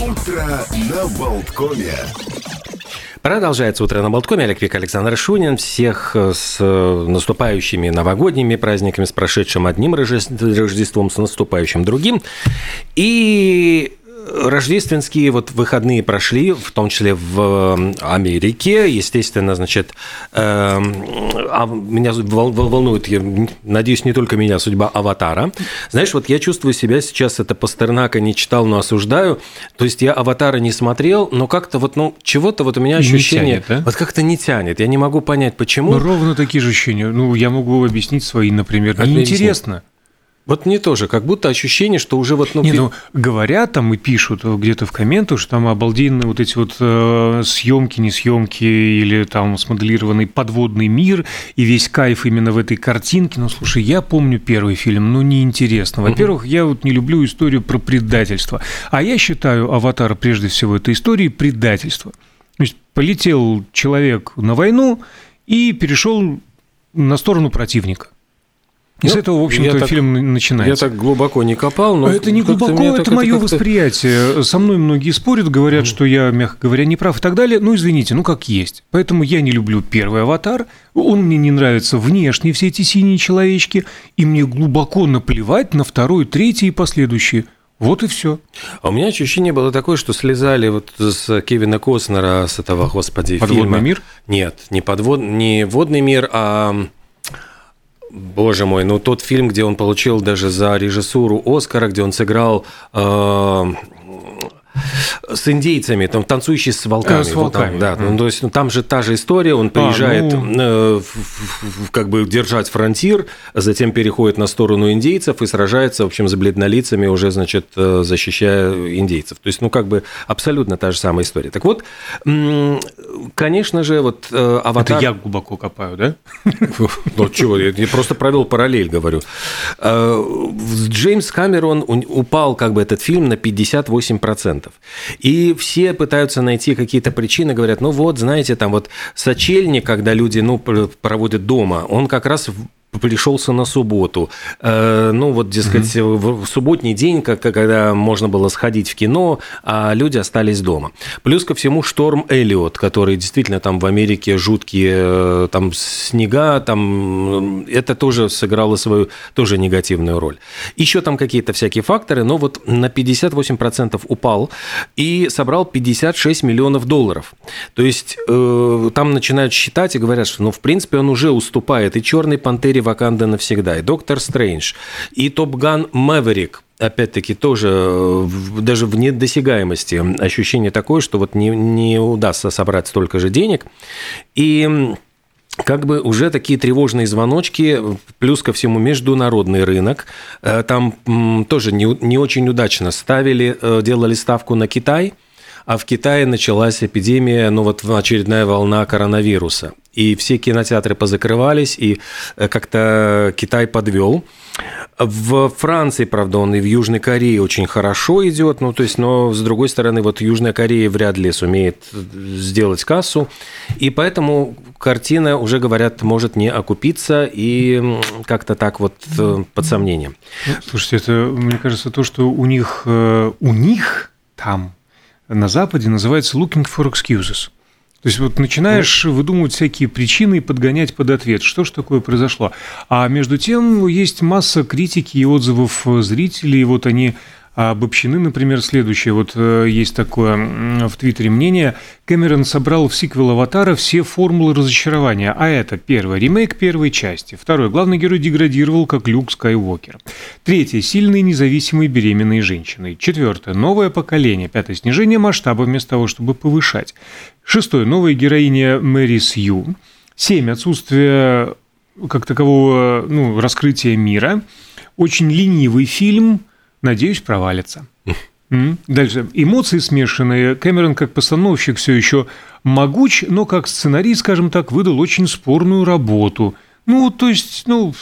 Утро на Болткоме. Продолжается «Утро на Болткоме». Олег Вик Александр Шунин. Всех с наступающими новогодними праздниками, с прошедшим одним Рождеством, с наступающим другим. И рождественские вот выходные прошли, в том числе в Америке. Естественно, значит, меня волнует, я надеюсь, не только меня, судьба «Аватара». Знаешь, вот я чувствую себя сейчас, это Пастернака не читал, но осуждаю. То есть я «Аватара» не смотрел, но как-то вот, ну, чего-то вот у меня ощущение... Тянет, да? Вот как-то не тянет. Я не могу понять, почему. Ну, ровно такие же ощущения. Ну, я могу объяснить свои, например. Как неинтересно. Вот мне тоже, как будто ощущение, что уже вот... Ну, говорят там и пишут где-то в комментах, что там обалденные вот эти вот съемки, не съемки, или там смоделированный подводный мир, и весь кайф именно в этой картинке. Ну, слушай, я помню первый фильм, но неинтересно. Во-первых, я вот не люблю историю про предательство. А я считаю «Аватар» прежде всего этой историей предательства. То есть полетел человек на войну и перешел на сторону противника. И с этого, в общем-то, фильм начинается. Я так глубоко не копал, но... Это не глубоко, это мое восприятие. Со мной многие спорят, говорят, что я, мягко говоря, не прав и так далее. Ну, извините, ну, как есть. Поэтому я не люблю первый «Аватар». Он мне не нравится внешне, все эти синие человечки. И мне глубоко наплевать на второй, третий и последующие. Вот и все. А у меня ощущение было такое, что слезали вот с Кевина Костнера, с этого, господи, подводный фильма. «Подводный мир»? Нет, не «Водный мир», а... Боже мой, ну тот фильм, где он получил даже за режиссуру «Оскара», где он сыграл с индейцами, там «Танцующие с волками». С волками. Вот там, да. Ну, то есть, ну, там же та же история, он приезжает как бы держать фронтир, затем переходит на сторону индейцев и сражается, в общем, с бледнолицами уже, значит, защищая индейцев. То есть, ну, как бы абсолютно та же самая история. Так вот, конечно же, вот «Аватар». Это я глубоко копаю, да? Ну, чего, я просто провел параллель, говорю. Джеймс Камерон упал, как бы, этот фильм на 58%. И все пытаются найти какие-то причины, говорят, ну вот, знаете, там вот сочельник, когда люди, ну, проводят дома, он как раз пришелся на субботу. Ну, вот, дескать, в субботний день, когда можно было сходить в кино, а люди остались дома. Плюс ко всему «Шторм Эллиот», который действительно там в Америке жуткие там снега, там это тоже сыграло свою тоже негативную роль. Еще там какие-то всякие факторы, но вот на 58% упал и собрал $56 миллионов. То есть там начинают считать и говорят, что, ну, в принципе, он уже уступает и «Черной пантере», «Ваканда навсегда», и «Доктор Стрэндж», и «Топ Ган Мэверик». Опять-таки, тоже даже в недосягаемости ощущение такое, что вот не удастся собрать столько же денег. И как бы уже такие тревожные звоночки, плюс ко всему международный рынок. Там тоже не очень удачно делали ставку на Китай. А в Китае началась эпидемия, ну вот очередная волна коронавируса. И все кинотеатры позакрывались, и как-то Китай подвел. В Франции, правда, он и в Южной Корее очень хорошо идет. Ну, то есть, но с другой стороны, вот Южная Корея вряд ли сумеет сделать кассу. И поэтому картина, уже говорят, может не окупиться, и как-то так вот под сомнением. Слушайте, это, мне кажется, то, что у них там... на Западе называется «looking for excuses». То есть вот начинаешь выдумывать всякие причины и подгонять под ответ, что ж такое произошло. А между тем есть масса критики и отзывов зрителей, вот они обобщены, например, следующее. Вот есть такое в Твиттере мнение. Кэмерон собрал в сиквел «Аватара» все формулы разочарования. А это первое – ремейк первой части. Второе – главный герой деградировал, как Люк Скайуокер. Третье – сильные независимые беременные женщины. Четвертое – новое поколение. Пятое – снижение масштаба вместо того, чтобы повышать. Шестое – новая героиня Мэри Сью. Семь – отсутствие как такового, ну, раскрытия мира. Очень ленивый фильм. Надеюсь, провалится. Дальше. Эмоции смешанные. Кэмерон, как постановщик, все еще могуч, но как сценарист, скажем так, выдал очень спорную работу. Ну, то есть, ну...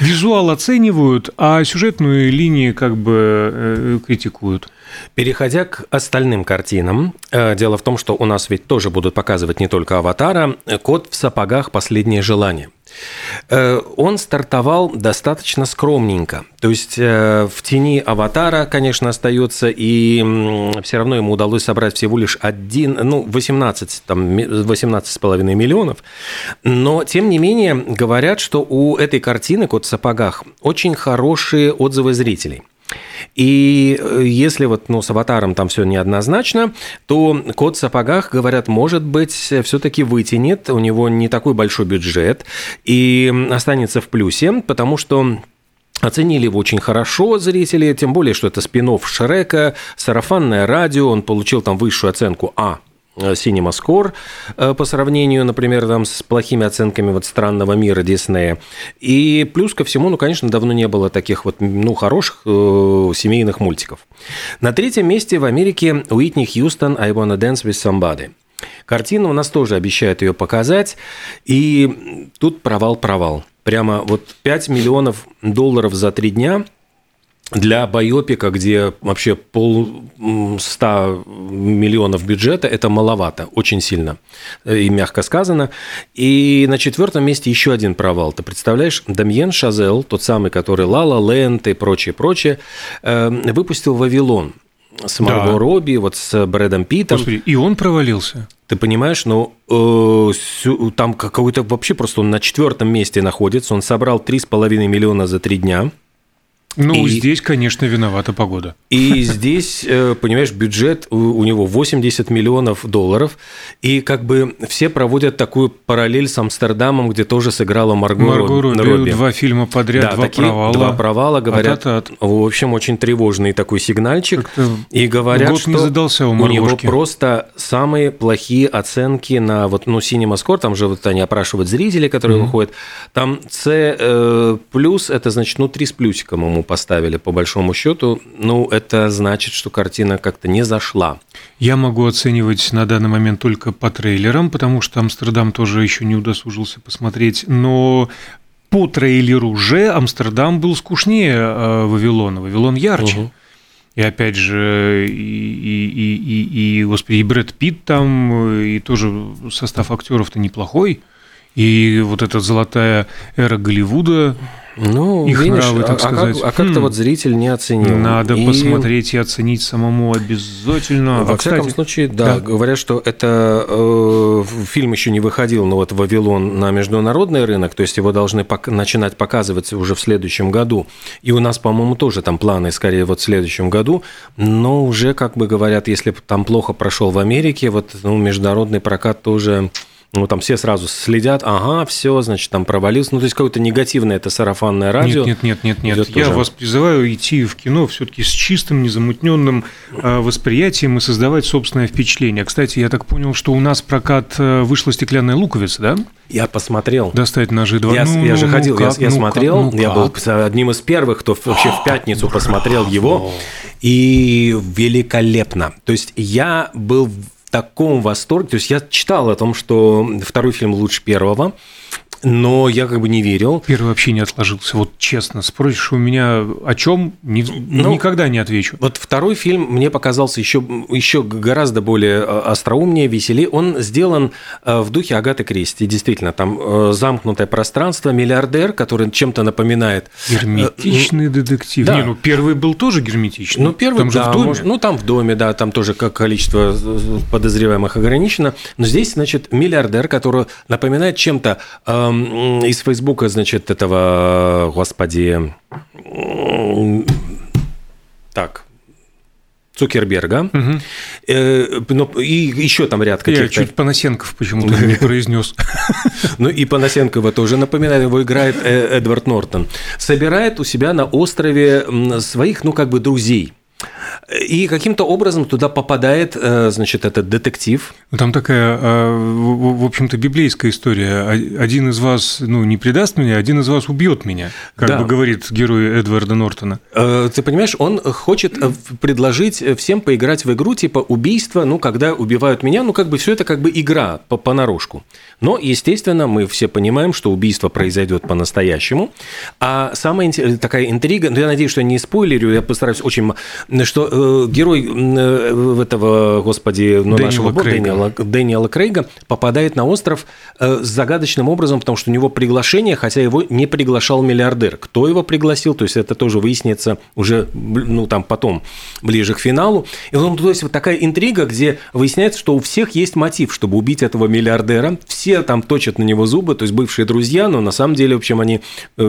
Визуал оценивают, а сюжетную линию как бы критикуют. Переходя к остальным картинам, дело в том, что у нас ведь тоже будут показывать не только «Аватара», «Кот в сапогах. Последнее желание». Он стартовал достаточно скромненько. То есть в тени «Аватара», конечно, остается, и все равно ему удалось собрать всего лишь 18,5 миллионов. Но, тем не менее, говорят, что у этой картины «Кот в сапогах» очень хорошие отзывы зрителей. И если вот, с «Аватаром» там все неоднозначно, то «Кот в сапогах», говорят, может быть, все-таки вытянет, у него не такой большой бюджет и останется в плюсе, потому что оценили его очень хорошо зрители, тем более, что это спин-офф Шрека, сарафанное радио, он получил там высшую оценку «А». CinemaScore по сравнению, например, там, с плохими оценками вот «Странного мира» Диснея. И плюс ко всему, конечно, давно не было таких вот, хороших семейных мультиков. На третьем месте в Америке Уитни Хьюстон «I Wanna Dance With Somebody». Картина у нас тоже обещает ее показать. И тут провал. Прямо вот $5 миллионов за 3 дня – для байопика, где вообще 100 миллионов бюджета, это маловато, очень сильно и мягко сказано. И на 4-м месте еще один провал. Ты представляешь, Дэмьен Шазель, тот самый, который «Ла-Ла Ленд» и прочее, выпустил «Вавилон» с Марго Робби, вот с Брэдом Питтом. Господи, и он провалился. Ты понимаешь, там какой-то вообще просто он на 4-м месте находится, он собрал 3,5 миллиона за 3 дня. Здесь, конечно, виновата погода. И здесь, понимаешь, бюджет у него $80 миллионов, и как бы все проводят такую параллель с «Амстердамом», где тоже сыграла Марго Робби. 2 фильма подряд, да, 2 провала. 2 провала, говорят. В общем, очень тревожный такой сигнальчик. Как-то и говорят, год что не задался у него просто самые плохие оценки на CinemaScore, там же они опрашивают зрителей, которые выходят. Там C+, это значит, 3 с плюсиком ему поставили, по большому счету, это значит, что картина как-то не зашла. Я могу оценивать на данный момент только по трейлерам, потому что «Амстердам» тоже еще не удосужился посмотреть, но по трейлеру уже «Амстердам» был скучнее «Вавилона», «Вавилон» ярче. Угу. И опять же, и Брэд Питт там, и тоже состав актеров-то неплохой. И вот эта золотая эра Голливуда, их нравы, так сказать. Как-то вот зритель не оценил. Надо посмотреть и оценить самому обязательно. Во всяком случае, да, говорят, что это фильм еще не выходил, но «Вавилон» на международный рынок, то есть его должны начинать показывать уже в следующем году. И у нас, по-моему, тоже там планы скорее в следующем году, но уже, как бы говорят, если там плохо прошел в Америке, международный прокат тоже... там все сразу следят, все, значит, там провалился. То есть какое-то негативное это сарафанное радио. Нет. Я вас призываю идти в кино все-таки с чистым, незамутненным восприятием и создавать собственное впечатление. Кстати, я так понял, что у нас прокат вышла «Стеклянная луковица», да? Я посмотрел. «Достать ножи два». Я был одним из первых, кто вообще в пятницу посмотрел его. И великолепно. То есть я был в таком восторге. То есть я читал о том, что 2-й фильм лучше 1-го, но я как бы не верил. 1-й вообще не отложился. Вот честно, спросишь у меня о чем, никогда не отвечу. 2-й фильм мне показался еще гораздо более остроумнее, веселее. Он сделан в духе Агаты Кристи. Действительно, там замкнутое пространство, миллиардер, который чем-то напоминает... Герметичный детектив. Да. 1-й был тоже герметичный. 1-й, там же в доме. Там в доме, да, там тоже количество подозреваемых ограничено. Но здесь, значит, миллиардер, который напоминает чем-то... из Фейсбука, значит, этого, господи, Цукерберга, и еще там ряд каких-то... Я чуть Панасенков почему-то не произнес. И Панасенкова тоже напоминает, его играет Эдвард Нортон. Собирает у себя на острове своих, друзей. И каким-то образом туда попадает, значит, этот детектив. Там такая, в общем-то, библейская история. Один из вас, ну, не предаст меня, один из вас убьет меня, как да. бы говорит герой Эдварда Нортона. Ты понимаешь, он хочет предложить всем поиграть в игру типа убийства, ну, когда убивают меня, ну, как бы все это как бы игра понарошку. Но, естественно, мы все понимаем, что убийство произойдет по-настоящему. А самая такая интрига, ну, я надеюсь, что я не спойлерю, я постараюсь очень... что герой этого, господи, ну, нашего Дэниела Крейга попадает на остров загадочным образом, потому что у него приглашение, хотя его не приглашал миллиардер. Кто его пригласил, то есть это тоже выяснится уже, ну, там, потом, ближе к финалу. И потом, то есть вот такая интрига, где выясняется, что у всех есть мотив, чтобы убить этого миллиардера. Все там точат на него зубы, то есть бывшие друзья, но на самом деле, в общем, они,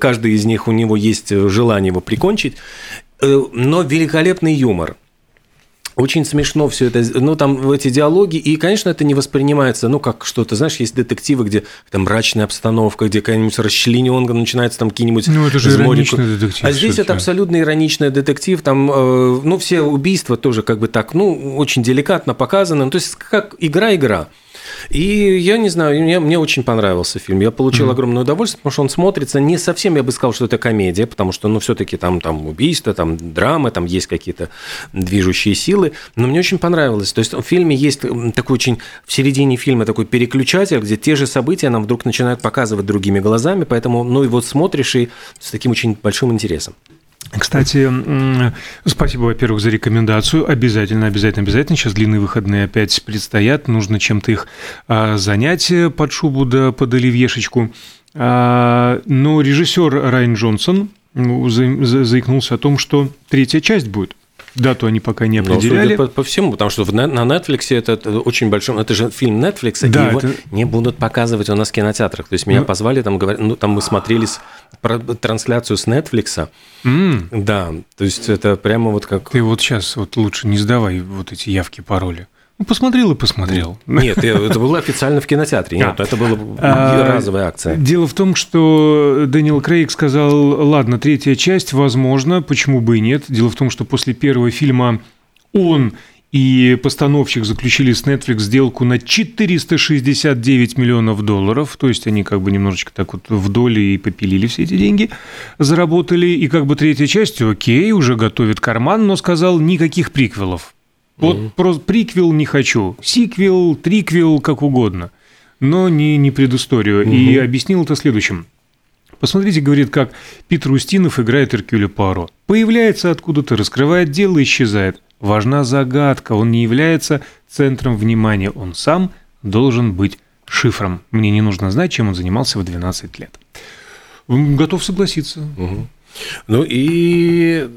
каждый из них, у него есть желание его прикончить. Но великолепный юмор. Очень смешно все это, ну, там эти диалоги, и, конечно, это не воспринимается, ну, как что-то, знаешь, есть детективы, где там мрачная обстановка, где какая-нибудь расчленёнка, начинается там какие-нибудь... Ну, это же ироничный детектив. А здесь это абсолютно ироничный детектив, там, ну, все убийства тоже как бы так, ну, очень деликатно показаны, ну, то есть как игра-игра. И я не знаю, мне очень понравился фильм. Я получил огромное удовольствие, потому что он смотрится не совсем, я бы сказал, что это комедия, потому что, ну, все-таки там убийства, там драмы, там есть какие-то движущие силы. Но мне очень понравилось. То есть в фильме есть такой очень в середине фильма такой переключатель, где те же события нам вдруг начинают показывать другими глазами, поэтому, ну, и вот смотришь и с таким очень большим интересом. Кстати, спасибо, во-первых, за рекомендацию. Обязательно. Сейчас длинные выходные опять предстоят. Нужно чем-то их занять под шубу да под оливьешечку. Но режиссер Райан Джонсон заикнулся о том, что третья часть будет. Дату они пока не определяли. Но, по всему, потому что на Netflix это очень большой... Это же фильм Netflix, да, и его не будут показывать у нас в кинотеатрах. То есть меня позвали, там говорят, ну, там мы смотрели трансляцию с Netflix. Да, то есть это прямо вот как... Ты вот сейчас вот лучше не сдавай вот эти явки, пароли. Ну, посмотрел и посмотрел. Нет, это было официально в кинотеатре. Нет, это была разовая акция. Дело в том, что Дэниел Крейг сказал, ладно, третья часть, возможно, почему бы и нет. Дело в том, что после первого фильма он и постановщик заключили с Netflix сделку на $469 миллионов. То есть они как бы немножечко так вот вдоль и попилили все эти деньги, заработали. И как бы третья часть, окей, уже готовит карман, но сказал никаких приквелов. Вот просто приквел не хочу, сиквел, триквел, как угодно, но не предысторию. И объяснил это следующим. Посмотрите, говорит, как Питер Устинов играет Эркюля Пуаро. Появляется откуда-то, раскрывает дело, исчезает. Важна загадка, он не является центром внимания, он сам должен быть шифром. Мне не нужно знать, чем он занимался в 12 лет. Готов согласиться. Ну и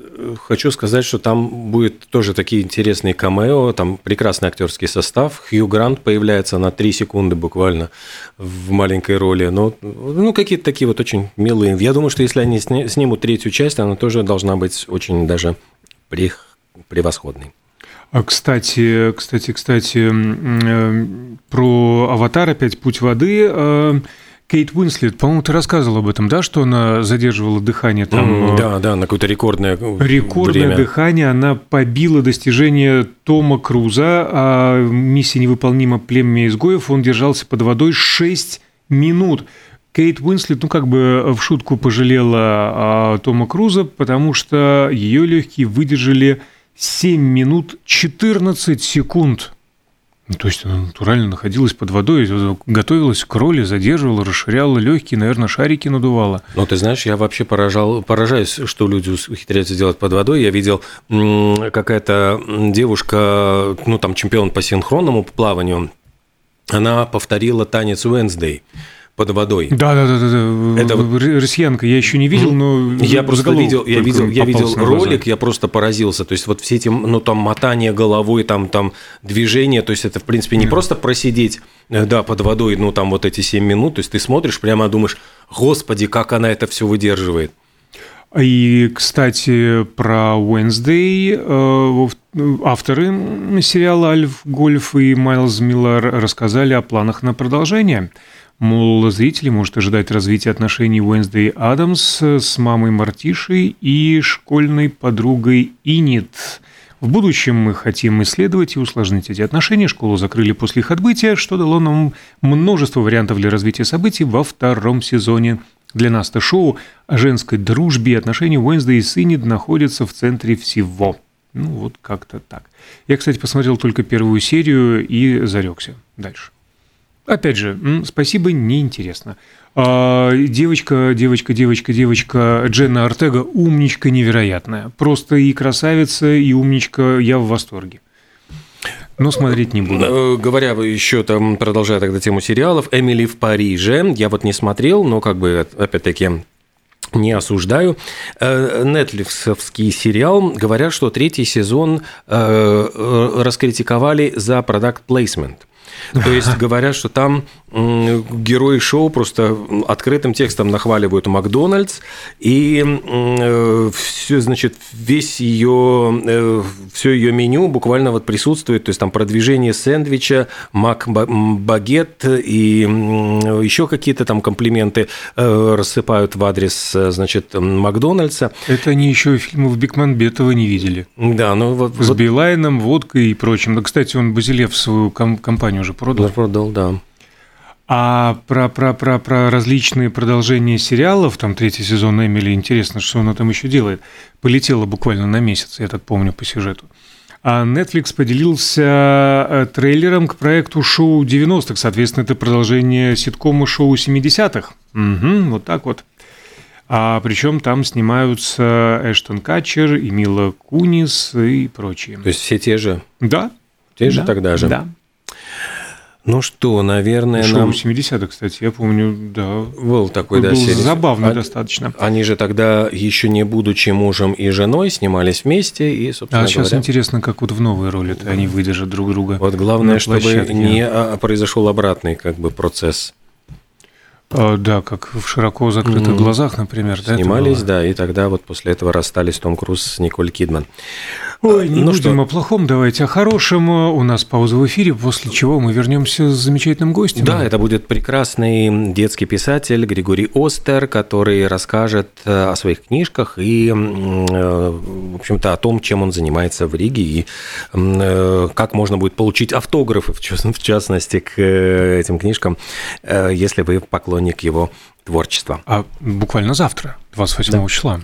хочу сказать, что там будет тоже такие интересные камео, там прекрасный актерский состав. Хью Грант появляется на 3 секунды буквально в маленькой роли. Ну, какие-то такие вот очень милые. Я думаю, что если они снимут третью часть, она тоже должна быть очень даже превосходной. А кстати, про «Аватар» опять «Путь воды». Кейт Уинслет, по-моему, ты рассказывал об этом, да, что она задерживала дыхание там? Да, на какое-то рекордное время. Дыхание, она побила достижение Тома Круза, а миссия невыполнима племя изгоев, он держался под водой 6 минут. Кейт Уинслет, ну, как бы в шутку пожалела Тома Круза, потому что ее легкие выдержали 7 минут 14 секунд. То есть она натурально находилась под водой, готовилась к роли, задерживала, расширяла легкие, наверное, шарики надувала. Ну, ты знаешь, я вообще поражаюсь, что люди ухитряются делать под водой. Я видел, какая-то девушка, ну, там, чемпион по синхронному плаванию, она повторила танец «Уэнсдэй» под водой. Да. Это россиянка, я еще не видел, но я просто видел ролик, я просто поразился. То есть вот все эти, ну, там мотание головой, там движение, то есть это в принципе не просто просидеть, да, под водой, ну, там вот эти 7 минут, то есть ты смотришь, прямо думаешь, господи, как она это все выдерживает. И, кстати, про Wednesday авторы сериала Альф Гольф и Майлз Миллер рассказали о планах на продолжение. Мол, зрители может ожидать развития отношений Уэнсдэй Адамс с мамой Мартишей и школьной подругой Инид. В будущем мы хотим исследовать и усложнить эти отношения. Школу закрыли после их отбытия, что дало нам множество вариантов для развития событий во втором сезоне. Для нас это шоу о женской дружбе и отношении Уэнсдей и Инид находятся в центре всего. Ну, вот как-то так. Я, кстати, посмотрел только первую серию и зарекся. Дальше. Опять же, спасибо, неинтересно. Девочка Дженна Ортега умничка невероятная. Просто и красавица, и умничка. Я в восторге. Но смотреть не буду. Говоря еще там, продолжая тогда тему сериалов, «Эмили в Париже». Я вот не смотрел, но как бы, опять-таки, не осуждаю. Netflix-овский сериал. Говорят, что третий сезон раскритиковали за product placement. То есть говорят, что там герои шоу просто открытым текстом нахваливают Макдональдс, и все, значит, все ее меню буквально вот присутствует, то есть там продвижение сэндвича, мак-багет и еще какие-то там комплименты рассыпают в адрес, значит, Макдональдса. Это они еще фильмов Бекмамбетова не видели. Да, ну вот с Билайном, водкой и прочим. Кстати, он Базилев свою компанию уже продал, да. А про различные продолжения сериалов, там третий сезон «Эмили», интересно, что она там еще делает. Полетела буквально на месяц, я так помню по сюжету. А Netflix поделился трейлером к проекту шоу 90-х, соответственно, это продолжение ситкома шоу 70-х. Угу, вот так вот. А причем там снимаются Эштон Катчер, Мила Кунис и прочие. То есть все те же? Да. Те же тогда же? Да. Ну что, наверное, шоу нам... 70-х, кстати, я помню, да. Был такой, да, сериал. Забавно достаточно. Они же тогда, еще не будучи мужем и женой, снимались вместе и, собственно говоря... А сейчас интересно, как вот в новой роли они выдержат друг друга. Вот главное, чтобы не произошел обратный как бы процесс. Да, как в «Широко закрытых глазах», например. Снимались, да, и тогда вот после этого расстались Том Круз с Николь Кидман. Ой, не будем о плохом, давайте о хорошем. У нас пауза в эфире, после чего мы вернемся с замечательным гостем. Да, это будет прекрасный детский писатель Григорий Остер, который расскажет о своих книжках и, в общем-то, о том, чем он занимается в Риге и как можно будет получить автографы, в частности, к этим книжкам, если вы поклонник его творчества. А буквально завтра, 28 числа.